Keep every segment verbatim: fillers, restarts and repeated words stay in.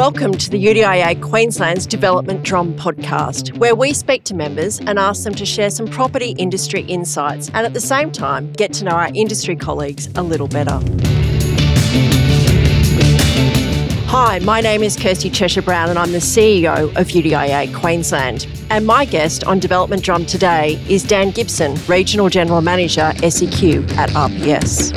Welcome to the U D I A Queensland's Development Drum podcast, where we speak to members and ask them to share some property industry insights and at the same time get to know our industry colleagues a little better. Hi, my name is Kirsty Chessher-Brown and I'm the C E O of U D I A Queensland. And my guest on Development Drum today is Dan Gibson, Regional General Manager, S E Q at R P S.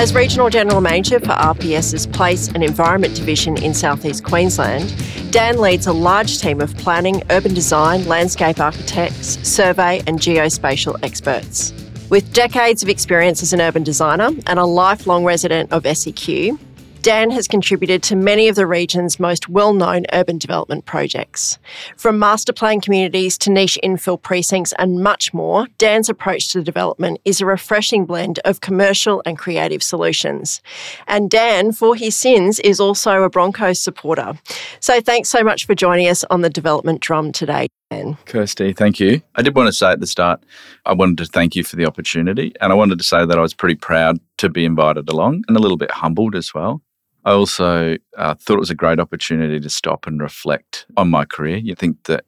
As Regional General Manager for RPS's Place and Environment Division in South East Queensland, Dan leads a large team of planning, urban design, landscape architects, survey and geospatial experts. With decades of experience as an urban designer and a lifelong resident of S E Q, Dan has contributed to many of the region's most well-known urban development projects. From master plan communities to niche infill precincts and much more, Dan's approach to development is a refreshing blend of commercial and creative solutions. And Dan, for his sins, is also a Broncos supporter. So thanks so much for joining us on the Development Drum today, Dan. Kirsty, thank you. I did want to say at the start, I wanted to thank you for the opportunity, and I wanted to say that I was pretty proud to be invited along and a little bit humbled as well. I also uh, thought it was a great opportunity to stop and reflect on my career. You think that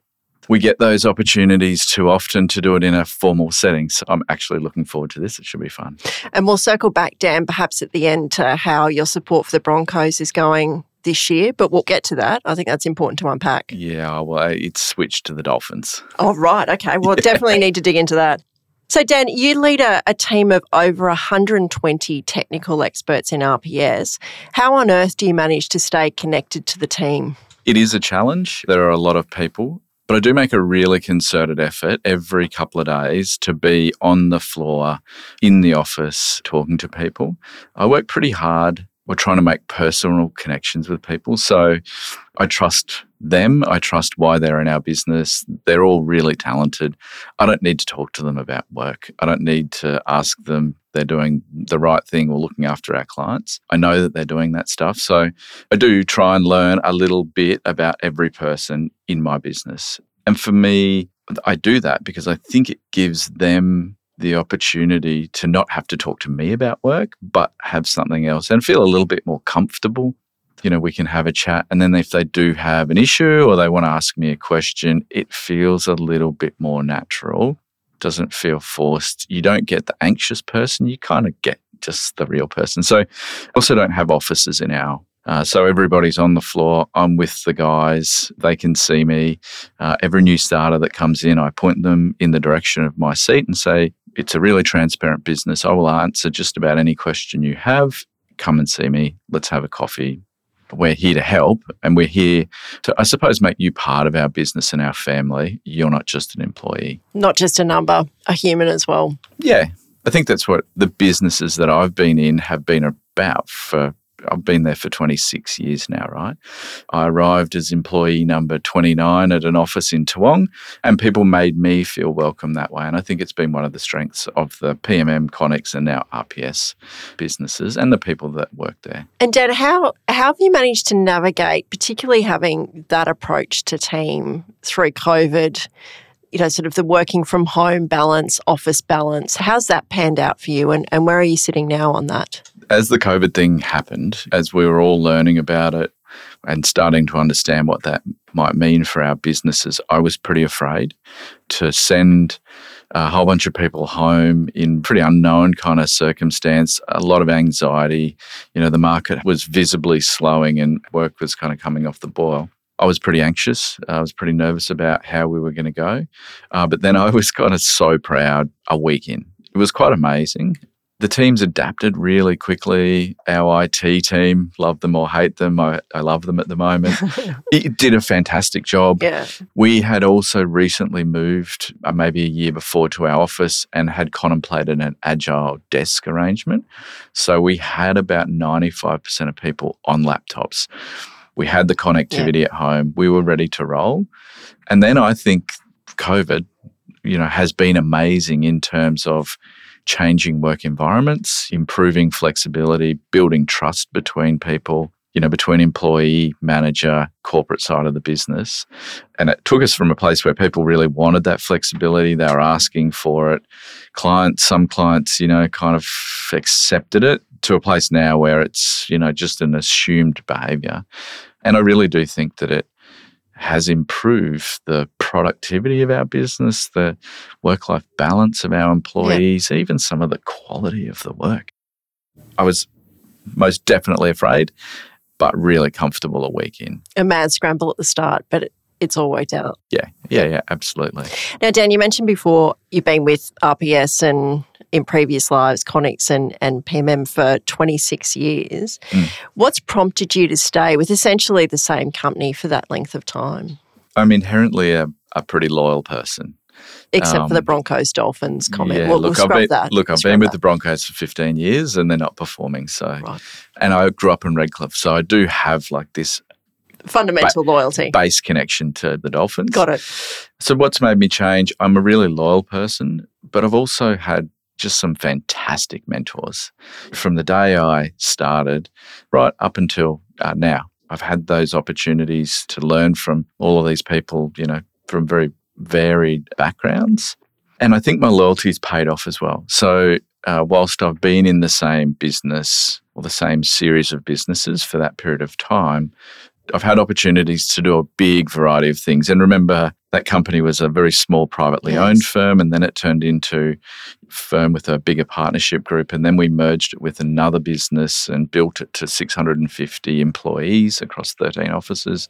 we get those opportunities too often to do it in a formal setting. So I'm actually looking forward to this. It should be fun. And we'll circle back, Dan, perhaps at the end to how your support for the Broncos is going this year, but we'll get to that. I think that's important to unpack. Yeah, well, it's switched to the Dolphins. Oh, right. Okay. Well, yeah. Definitely need to dig into that. So, Dan, you lead a, a team of over one hundred twenty technical experts in R P S. How on earth do you manage to stay connected to the team? It is a challenge. There are a lot of people, but I do make a really concerted effort every couple of days to be on the floor, in the office, talking to people. I work pretty hard. We're trying to make personal connections with people. So I trust them. I trust why they're in our business. They're all really talented. I don't need to talk to them about work. I don't need to ask them if they're doing the right thing or looking after our clients. I know that they're doing that stuff. So I do try and learn a little bit about every person in my business. And for me, I do that because I think it gives them the opportunity to not have to talk to me about work, but have something else and feel a little bit more comfortable. You know, we can have a chat. And then if they do have an issue or they want to ask me a question, it feels a little bit more natural. Doesn't feel forced. You don't get the anxious person. You kind of get just the real person. So I also don't have offices in our Uh, so everybody's on the floor. I'm with the guys. They can see me. Uh, every new starter that comes in, I point them in the direction of my seat and say, it's a really transparent business. I will answer just about any question you have. Come and see me. Let's have a coffee. We're here to help and we're here to, I suppose, make you part of our business and our family. You're not just an employee. Not just a number, a human as well. Yeah. I think that's what the businesses that I've been in have been about for I've been there for twenty-six years now, right? I arrived as employee number twenty-nine at an office in Toowong, and people made me feel welcome that way. And I think it's been one of the strengths of the P M M, Connex, and now R P S businesses and the people that work there. And Dan, how, how have you managed to navigate, particularly having that approach to team through COVID, you know, sort of the working from home balance, office balance? How's that panned out for you and, and where are you sitting now on that? As the COVID thing happened, as we were all learning about it and starting to understand what that might mean for our businesses, I was pretty afraid to send a whole bunch of people home in pretty unknown kind of circumstance, a lot of anxiety. You know, the market was visibly slowing and work was kind of coming off the boil. I was pretty anxious. I was pretty nervous about how we were going to go. Uh, but then I was kind of so proud a week in. It was quite amazing. The teams adapted really quickly. Our I T team, love them or hate them. I, I love them at the moment. It did a fantastic job. Yeah. We had also recently moved uh, maybe a year before to our office and had contemplated an agile desk arrangement. So we had about ninety-five percent of people on laptops. We had the connectivity yeah. at home. We were ready to roll. And then I think COVID, you know, has been amazing in terms of changing work environments, improving flexibility, building trust between people. you know, between employee, manager, corporate side of the business. And it took us from a place where people really wanted that flexibility. They were asking for it. Clients, some clients, you know, kind of accepted it, to a place now where it's, you know, just an assumed behavior. And I really do think that it has improved the productivity of our business, the work-life balance of our employees, yeah. even some of the quality of the work. I was most definitely afraid, but really comfortable a week in. A mad scramble at the start, but it, it's all worked out. Yeah, yeah, yeah, absolutely. Now, Dan, you mentioned before you've been with R P S and in previous lives, Connex and, and P M M for twenty-six years. Mm. What's prompted you to stay with essentially the same company for that length of time? I'm inherently a, a pretty loyal person. Except um, for the Broncos, Dolphins comment. Yeah, we'll, look, we'll I've been, that. Look, I've scrub been with that. the Broncos for fifteen years and they're not performing. So, right. And I grew up in Redcliffe, so I do have like this fundamental ba- loyalty. Base connection to the Dolphins. Got it. So what's made me change, I'm a really loyal person, but I've also had just some fantastic mentors. From the day I started right up until uh, now, I've had those opportunities to learn from all of these people, you know, from very varied backgrounds. And I think my loyalty's paid off as well. So uh, whilst I've been in the same business or the same series of businesses for that period of time, I've had opportunities to do a big variety of things. And remember, that company was a very small privately yes. owned firm, and then it turned into a firm with a bigger partnership group. And then we merged it with another business and built it to six hundred fifty employees across thirteen offices.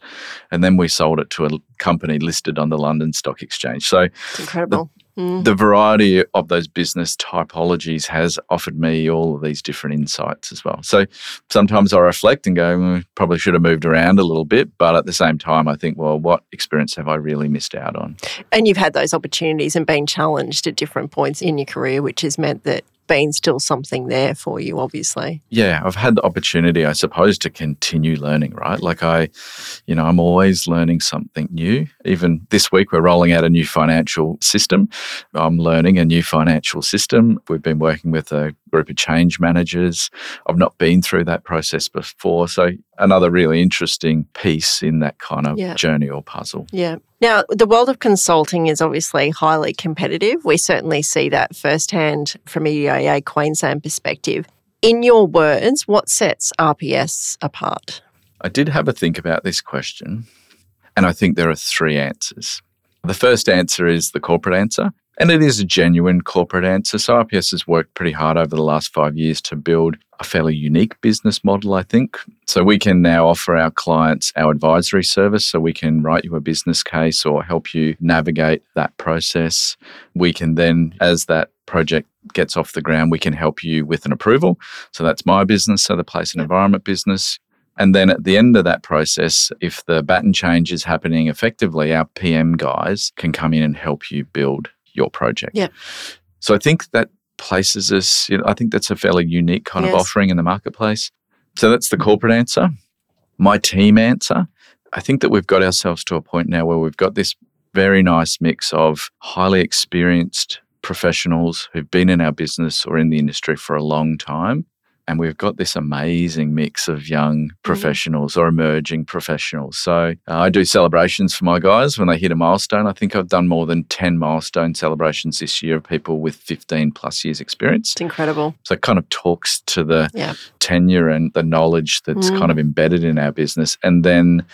And then we sold it to a company listed on the London Stock Exchange. So it's incredible. The, mm. the variety of those business typologies has offered me all of these different insights as well. So sometimes I reflect and go, mm, probably should have moved around a little bit. But at the same time, I think, well, what experience have I really missed out on? And you've had those opportunities and been challenged at different points in your career, which has meant that been still something there for you, obviously. Yeah, I've had the opportunity, I suppose, to continue learning, right? Like I, you know, I'm always learning something new. Even this week, we're rolling out a new financial system. I'm learning a new financial system. We've been working with a group of change managers. I've not been through that process before. So another really interesting piece in that kind of yeah. journey or puzzle. Yeah. Now, the world of consulting is obviously highly competitive. We certainly see that firsthand from a U D I A Queensland perspective. In your words, what sets R P S apart? I did have a think about this question, and I think there are three answers. The first answer is the corporate answer, and it is a genuine corporate answer. So R P S has worked pretty hard over the last five years to build a fairly unique business model, I think. So we can now offer our clients our advisory service, so we can write you a business case or help you navigate that process. We can then, as that project gets off the ground, we can help you with an approval. So that's my business, so the place and environment business. And then at the end of that process, if the baton change is happening effectively, our P M guys can come in and help you build your project. Yeah. So I think that places us, you know, I think that's a fairly unique kind yes. of offering in the marketplace. So that's the corporate answer. My team answer, I think that we've got ourselves to a point now where we've got this very nice mix of highly experienced professionals who've been in our business or in the industry for a long time. And we've got this amazing mix of young professionals or emerging professionals. So uh, I do celebrations for my guys when they hit a milestone. I think I've done more than ten milestone celebrations this year of people with fifteen plus years experience. It's incredible. So it kind of talks to the yeah. tenure and the knowledge that's mm. kind of embedded in our business. And then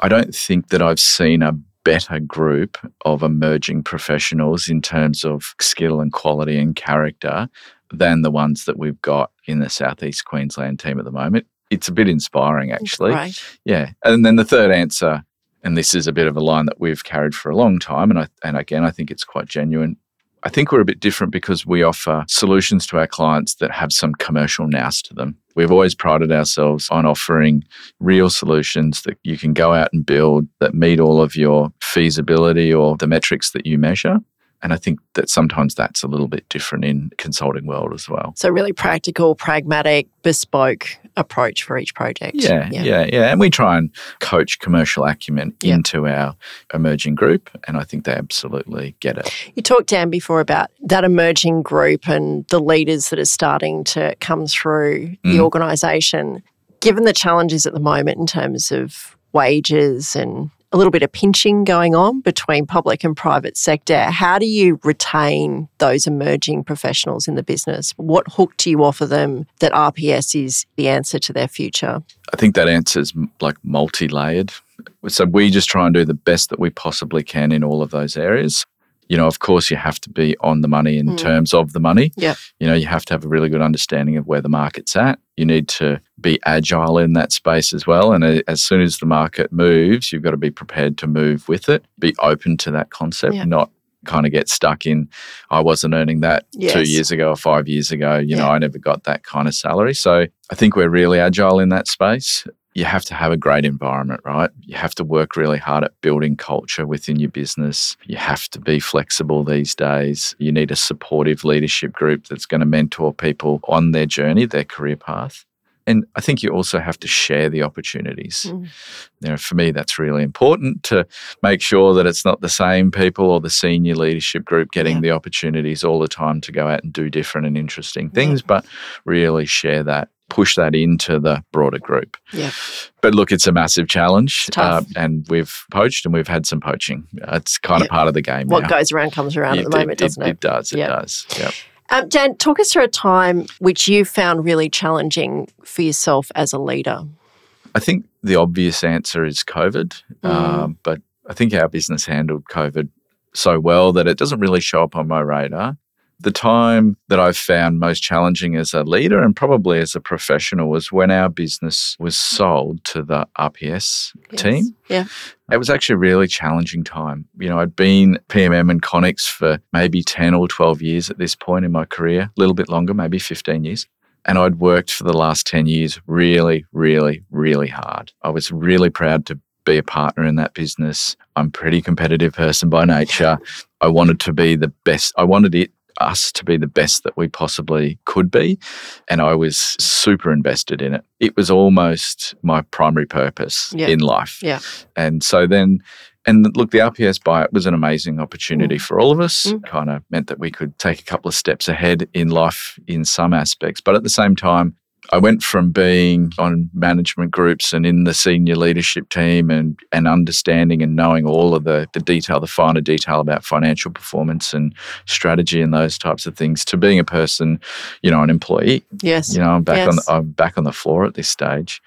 I don't think that I've seen a better group of emerging professionals in terms of skill and quality and character than the ones that we've got in the Southeast Queensland team at the moment. It's a bit inspiring, actually. Right. Yeah. And then the third answer, and this is a bit of a line that we've carried for a long time, and I, and again, I think it's quite genuine. I think we're a bit different because we offer solutions to our clients that have some commercial nous to them. We've always prided ourselves on offering real solutions that you can go out and build that meet all of your feasibility or the metrics that you measure. And I think that sometimes that's a little bit different in consulting world as well. So really practical, pragmatic, bespoke approach for each project. Yeah, yeah, yeah. yeah. And we try and coach commercial acumen yeah. into our emerging group, and I think they absolutely get it. You talked, Dan, before about that emerging group and the leaders that are starting to come through mm. the organisation. given the challenges at the moment in terms of wages and a little bit of pinching going on between public and private sector, how do you retain those emerging professionals in the business? What hook do you offer them that R P S is the answer to their future? I think that answer is like multi-layered. So we just try and do the best that we possibly can in all of those areas. You know, of course, you have to be on the money in mm. terms of the money. Yeah. You know, you have to have a really good understanding of where the market's at. You need to be agile in that space as well. And as soon as the market moves, you've got to be prepared to move with it. Be open to that concept, yeah. not kind of get stuck in, I wasn't earning that yes. two years ago or five years ago. You yeah. know, I never got that kind of salary. So I think we're really agile in that space. You have to have a great environment, right? You have to work really hard at building culture within your business. You have to be flexible these days. You need a supportive leadership group that's going to mentor people on their journey, their career path. And I think you also have to share the opportunities. Mm. You know, for me, that's really important to make sure that it's not the same people or the senior leadership group getting yeah. the opportunities all the time to go out and do different and interesting things, yeah. but really share that. Push that into the broader group. Yeah. But look, it's a massive challenge. Uh, and we've poached and we've had some poaching. It's kind yep. of part of the game what now. What goes around comes around it, at the it, moment, it, doesn't it? It does, it yep. does. Yep. Um, Dan, talk us through a time which you found really challenging for yourself as a leader. I think the obvious answer is COVID, mm. um, but I think our business handled COVID so well that it doesn't really show up on my radar. The time that I've found most challenging as a leader and probably as a professional was when our business was sold to the R P S yes. team. Yeah. It was actually a really challenging time. You know, I'd been P M M and Connex for maybe ten or twelve years at this point in my career, a little bit longer, maybe fifteen years. And I'd worked for the last ten years really, really, really hard. I was really proud to be a partner in that business. I'm a pretty competitive person by nature. I wanted to be the best. I wanted it. us to be the best that we possibly could be. And I was super invested in it. It was almost my primary purpose yeah. in life. Yeah. And so then, and look, the R P S buyout was an amazing opportunity mm. for all of us. Mm. Kind of meant that we could take a couple of steps ahead in life in some aspects. But at the same time, I went from being on management groups and in the senior leadership team and, and understanding and knowing all of the, the detail, the finer detail about financial performance and strategy and those types of things to being a person, you know, an employee. Yes. You know, I'm back yes. on the, I'm back on the floor at this stage.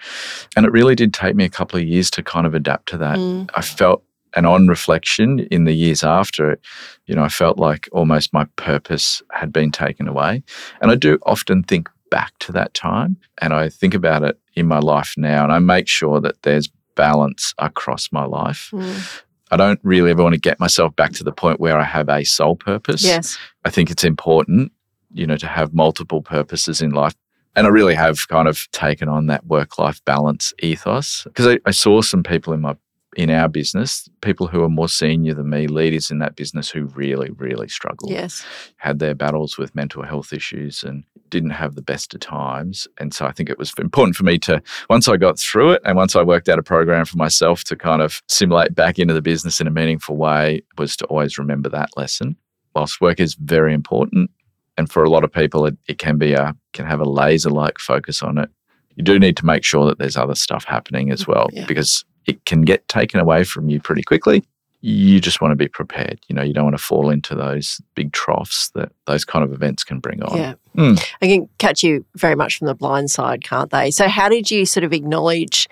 And it really did take me a couple of years to kind of adapt to that. Mm. I felt, and on reflection in the years after it, you know, I felt like almost my purpose had been taken away. And I do often think back to that time, and I think about it in my life now, and I make sure that there's balance across my life. Mm. I don't really ever want to get myself back to the point where I have a sole purpose. Yes. I think it's important, you know, to have multiple purposes in life. And I really have kind of taken on that work-life balance ethos because I, I saw some people in my in our business, people who are more senior than me, leaders in that business who really, really struggled, yes. had their battles with mental health issues and didn't have the best of times. And so I think it was important for me to, once I got through it and once I worked out a program for myself to kind of simulate back into the business in a meaningful way, was to always remember that lesson. Whilst work is very important, and for a lot of people, it, it can be a, can have a laser-like focus on it. You do need to make sure that there's other stuff happening as well, yeah. because it can get taken away from you pretty quickly. You just want to be prepared. You know, you don't want to fall into those big troughs that those kind of events can bring on. Yeah. Mm. I can catch you very much from the blind side, can't they? So how did you sort of acknowledge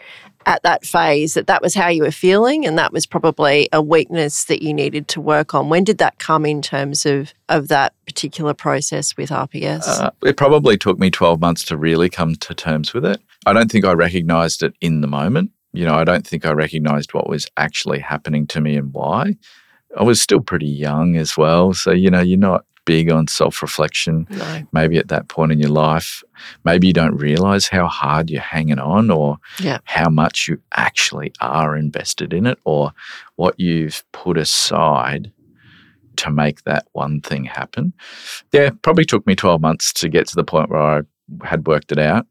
at that phase that that was how you were feeling and that was probably a weakness that you needed to work on? When did that come in terms of, of that particular process with R P S? Uh, it probably took me twelve months to really come to terms with it. I don't think I recognised it in the moment. You know, I don't think I recognised what was actually happening to me and why. I was still pretty young as well. So, you know, you're not big on self-reflection. No. Maybe at that point in your life, maybe you don't realise how hard you're hanging on or yeah. how much you actually are invested in it or what you've put aside to make that one thing happen. Yeah, probably took me twelve months to get to the point where I had worked it out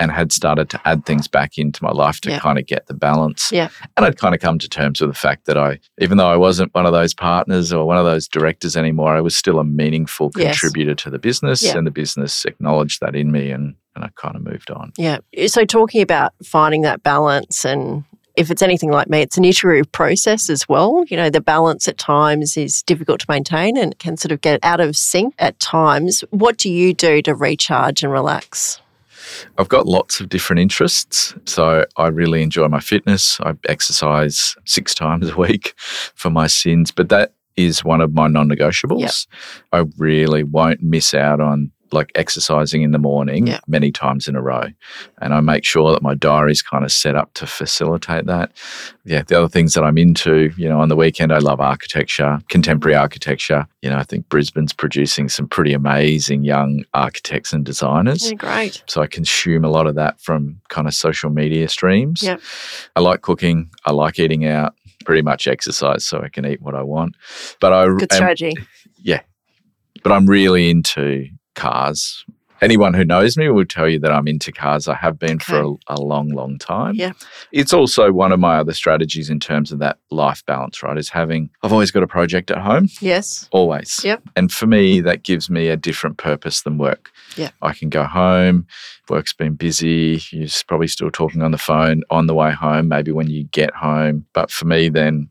and had started to add things back into my life to yeah. kind of get the balance. Yeah. And I'd kind of come to terms with the fact that I, even though I wasn't one of those partners or one of those directors anymore, I was still a meaningful yes. contributor to the business yeah. and the business acknowledged that in me and and I kind of moved on. Yeah. So talking about finding that balance, and if it's anything like me, it's an iterative process as well. You know, the balance at times is difficult to maintain and can sort of get out of sync at times. What do you do to recharge and relax? I've got lots of different interests. So I really enjoy my fitness. I exercise six times a week for my sins, but that is one of my non-negotiables. Yep. I really won't miss out on like exercising in the morning yep. many times in a row. And I make sure that my diary is kind of set up to facilitate that. Yeah, the other things that I'm into, you know, on the weekend, I love architecture, contemporary architecture. You know, I think Brisbane's producing some pretty amazing young architects and designers. Yeah, great. So I consume a lot of that from kind of social media streams. Yep. I like cooking. I like eating out. Pretty much exercise, so I can eat what I want. But I good strategy. Am, yeah, but I'm really into cars. Anyone who knows me will tell you that I'm into cars. I have been okay. for a, a long, long time. Yeah, it's also one of my other strategies in terms of that life balance. Right, is having. I've always got a project at home. Yes, always. Yep. And for me, that gives me a different purpose than work. Yeah, I can go home. Work's been busy. You're probably still talking on the phone on the way home, maybe when you get home. But for me then,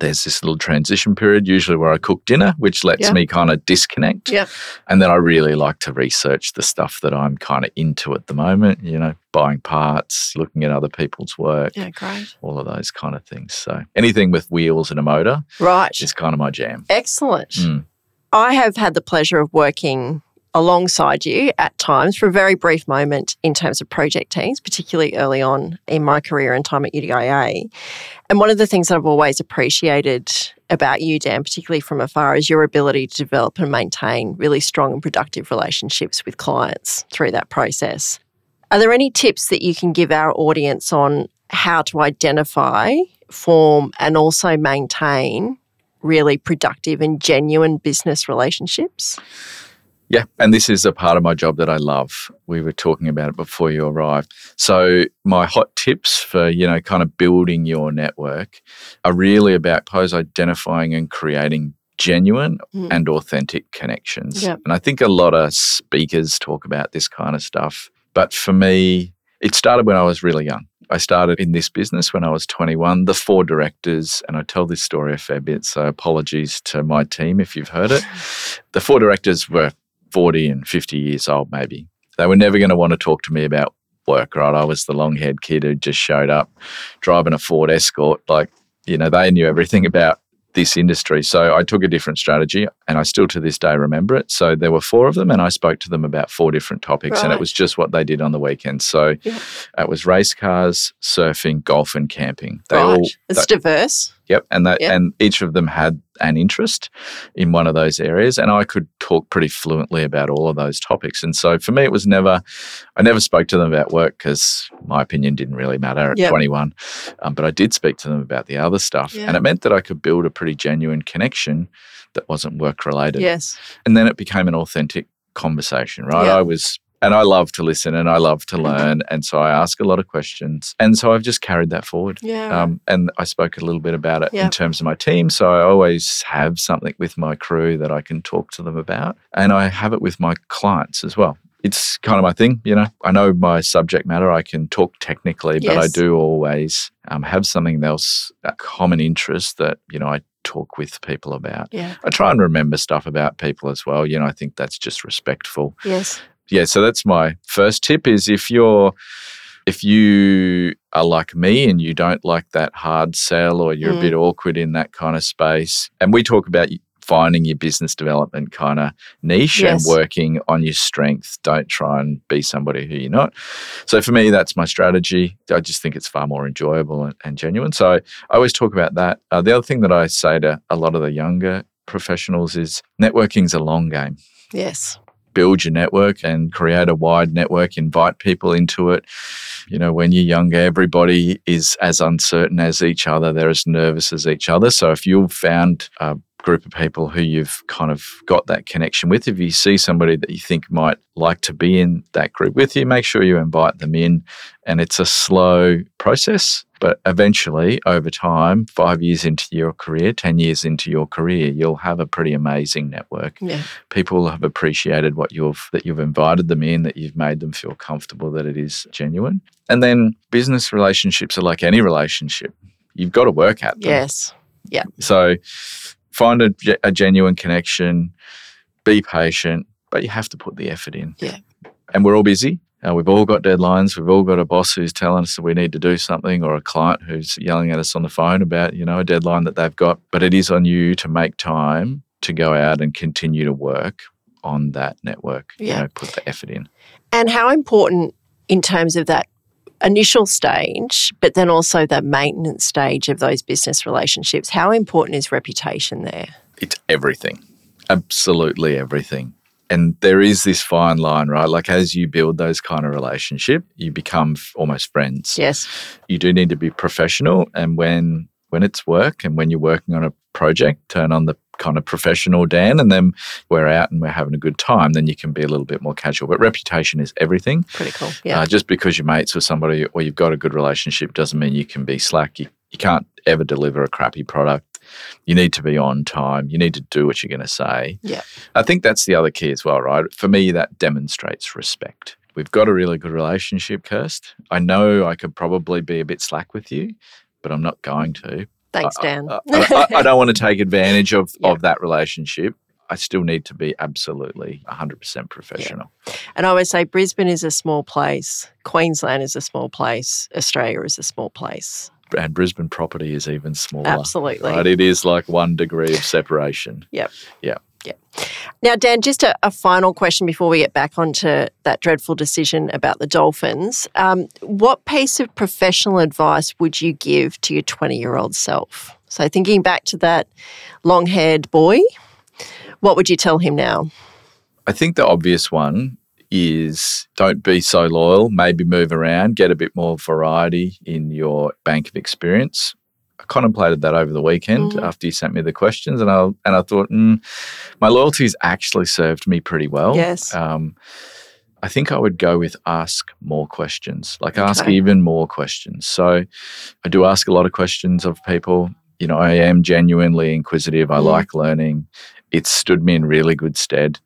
there's this little transition period usually where I cook dinner, which lets yeah. me kind of disconnect. Yeah. And then I really like to research the stuff that I'm kind of into at the moment, you know, buying parts, looking at other people's work. Yeah, great. All of those kind of things. So anything with wheels and a motor right. is kind of my jam. Excellent. Mm. I have had the pleasure of working alongside you at times for a very brief moment in terms of project teams, particularly early on in my career and time at U D I A. And one of the things that I've always appreciated about you, Dan, particularly from afar, is your ability to develop and maintain really strong and productive relationships with clients through that process. Are there any tips that you can give our audience on how to identify, form, and also maintain really productive and genuine business relationships? Yeah, and this is a part of my job that I love. We were talking about it before you arrived. So my hot tips for, you know, kind of building your network are really about both identifying and creating genuine mm. and authentic connections. Yep. And I think a lot of speakers talk about this kind of stuff. But for me, it started when I was really young. I started in this business when I was twenty-one, the four directors, and I tell this story a fair bit, so apologies to my team if you've heard it. The four directors were forty and fifty years old, maybe. They were never going to want to talk to me about work, right? I was the long-haired kid who just showed up driving a Ford Escort. Like, you know, they knew everything about this industry. So I took a different strategy and I still to this day remember it. So there were four of them and I spoke to them about four different topics right. and it was just what they did on the weekend. So yeah. it was race cars, surfing, golf and camping. They right. all, it's they, diverse. Yep. And that, yep. and each of them had an interest in one of those areas. And I could talk pretty fluently about all of those topics. And so for me, it was never, I never spoke to them about work because my opinion didn't really matter at yep. twenty-one. Um, but I did speak to them about the other stuff. Yep. And it meant that I could build a pretty genuine connection that wasn't work related. Yes. And then it became an authentic conversation, right? Yep. I was, and I love to listen and I love to learn. And so I ask a lot of questions. And so I've just carried that forward. Yeah. Um, and I spoke a little bit about it yep. in terms of my team. So I always have something with my crew that I can talk to them about. And I have it with my clients as well. It's kind of my thing, you know. I know my subject matter. I can talk technically, yes. but I do always um, have something else, a common interest that, you know, I talk with people about. Yeah. I try and remember stuff about people as well. You know, I think that's just respectful. Yes. Yeah, so that's my first tip is if you're if you are like me and you don't like that hard sell or you're mm. a bit awkward in that kind of space, and we talk about finding your business development kind of niche yes. and working on your strength. Don't try and be somebody who you're not. So for me, that's my strategy. I just think it's far more enjoyable and, and genuine. So I always talk about that. Uh, the other thing that I say to a lot of the younger professionals is networking's a long game. Yes. Build your network and create a wide network, invite people into it. You know, when you're younger, everybody is as uncertain as each other. They're as nervous as each other. So if you've found a group of people who you've kind of got that connection with. If you see somebody that you think might like to be in that group with you, make sure you invite them in. And it's a slow process, but eventually over time, five years into your career, ten years into your career, you'll have a pretty amazing network. Yeah. People have appreciated what you've, that you've invited them in, that you've made them feel comfortable, that it is genuine. And then business relationships are like any relationship. You've got to work at them. Yes. Yeah. So find a, a genuine connection, be patient, but you have to put the effort in. Yeah. And we're all busy. Uh, we've all got deadlines. We've all got a boss who's telling us that we need to do something, or a client who's yelling at us on the phone about, you know, a deadline that they've got. But it is on you to make time to go out and continue to work on that network. Yeah. You know, put the effort in. And how important in terms of that initial stage, but then also the maintenance stage of those business relationships, how important is reputation there? It's everything, absolutely everything. And there is this fine line, right? Like as you build those kind of relationship, you become f- almost friends. Yes. You do need to be professional. And when when it's work and when you're working on a project, turn on the kind of professional Dan, and then we're out and we're having a good time, then you can be a little bit more casual. But reputation is everything. Pretty cool. Yeah. Uh, just because you're mates with somebody or you've got a good relationship doesn't mean you can be slack. You, you can't ever deliver a crappy product. You need to be on time. You need to do what you're going to say. Yeah. I think that's the other key as well, right? For me, that demonstrates respect. We've got a really good relationship, Kirst. I know I could probably be a bit slack with you, but I'm not going to. Thanks, Dan. I, I, I, I don't want to take advantage of, yeah. of that relationship. I still need to be absolutely one hundred percent professional. Yeah. And I always say Brisbane is a small place. Queensland is a small place. Australia is a small place. And Brisbane property is even smaller. Absolutely. Right? It is like one degree of separation. Yep. Yeah. Yeah. Now, Dan, just a, a final question before we get back onto that dreadful decision about the Dolphins. Um, what piece of professional advice would you give to your twenty-year-old self? So thinking back to that long-haired boy, what would you tell him now? I think the obvious one is don't be so loyal, maybe move around, get a bit more variety in your bank of experience. I contemplated that over the weekend mm. after you sent me the questions, and I and I thought, mm, my loyalties actually served me pretty well. Yes. Um, I think I would go with ask more questions, like okay. ask even more questions. So I do ask a lot of questions of people. You know, I am genuinely inquisitive. I mm. like learning. It's stood me in really good stead.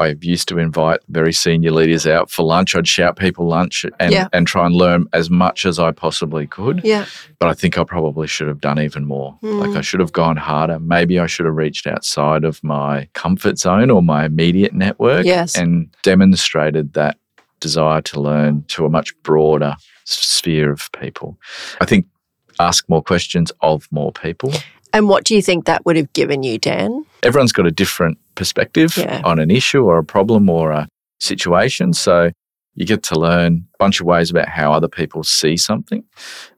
I used to invite very senior leaders out for lunch. I'd shout people lunch and, yeah. and try and learn as much as I possibly could. Yeah. But I think I probably should have done even more. Mm. Like I should have gone harder. Maybe I should have reached outside of my comfort zone or my immediate network yes. and demonstrated that desire to learn to a much broader sphere of people. I think ask more questions of more people. And what do you think that would have given you, Dan? Everyone's got a different perspective yeah. on an issue or a problem or a situation. So you get to learn a bunch of ways about how other people see something,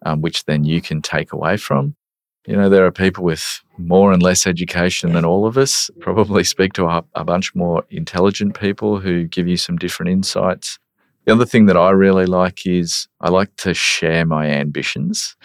um, which then you can take away from. You know, there are people with more and less education than all of us, probably speak to a, a bunch more intelligent people who give you some different insights. The other thing that I really like is I like to share my ambitions.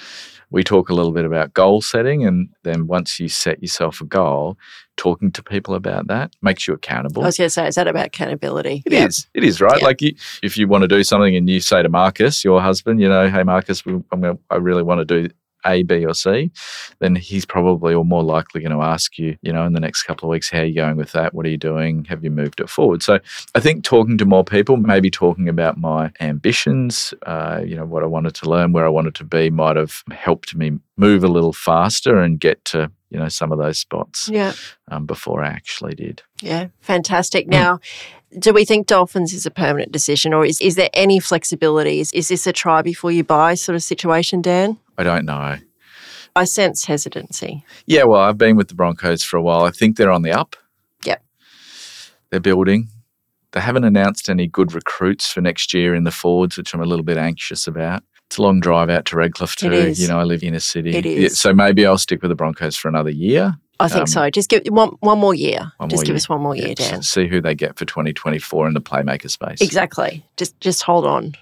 We talk a little bit about goal setting, and then once you set yourself a goal, talking to people about that makes you accountable. I was going to say, is that about accountability? It yeah. is. It is, right? Yeah. Like you, if you want to do something and you say to Marcus, your husband, you know, hey, Marcus, we, I'm gonna, I really want to do A, B or C, then he's probably or more likely going to ask you, you know, in the next couple of weeks, how are you going with that? What are you doing? Have you moved it forward? So I think talking to more people, maybe talking about my ambitions, uh, you know, what I wanted to learn, where I wanted to be might have helped me move a little faster and get to, you know, some of those spots yeah. um, before I actually did. Yeah, fantastic. Now, mm. do we think Dolphins is a permanent decision, or is, is there any flexibility? Is, is this a try before you buy sort of situation, Dan? I don't know. I sense hesitancy. Yeah, well, I've been with the Broncos for a while. I think they're on the up. Yep. They're building. They haven't announced any good recruits for next year in the forwards, which I'm a little bit anxious about. It's a long drive out to Redcliffe too. It is. You know, I live in a city. It is. Yeah, so maybe I'll stick with the Broncos for another year. I think um, so. Just give one, one more year. One just more give year. us one more yeah, year, Dan. See who they get for twenty twenty-four in the playmaker space. Exactly. Just just hold on.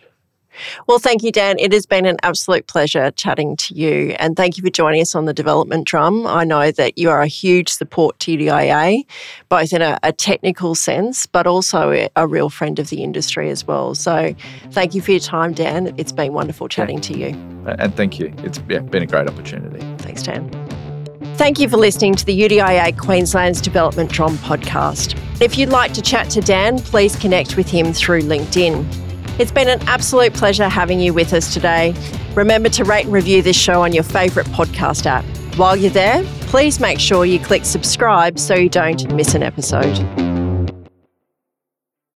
Well, thank you, Dan. It has been an absolute pleasure chatting to you, and thank you for joining us on the Development Drum. I know that you are a huge support to U D I A, both in a, a technical sense, but also a, a real friend of the industry as well. So thank you for your time, Dan. It's been wonderful chatting yeah. to you. And thank you. It's yeah, been a great opportunity. Thanks, Dan. Thank you for listening to the U D I A Queensland's Development Drum podcast. If you'd like to chat to Dan, please connect with him through LinkedIn. It's been an absolute pleasure having you with us today. Remember to rate and review this show on your favourite podcast app. While you're there, please make sure you click subscribe so you don't miss an episode.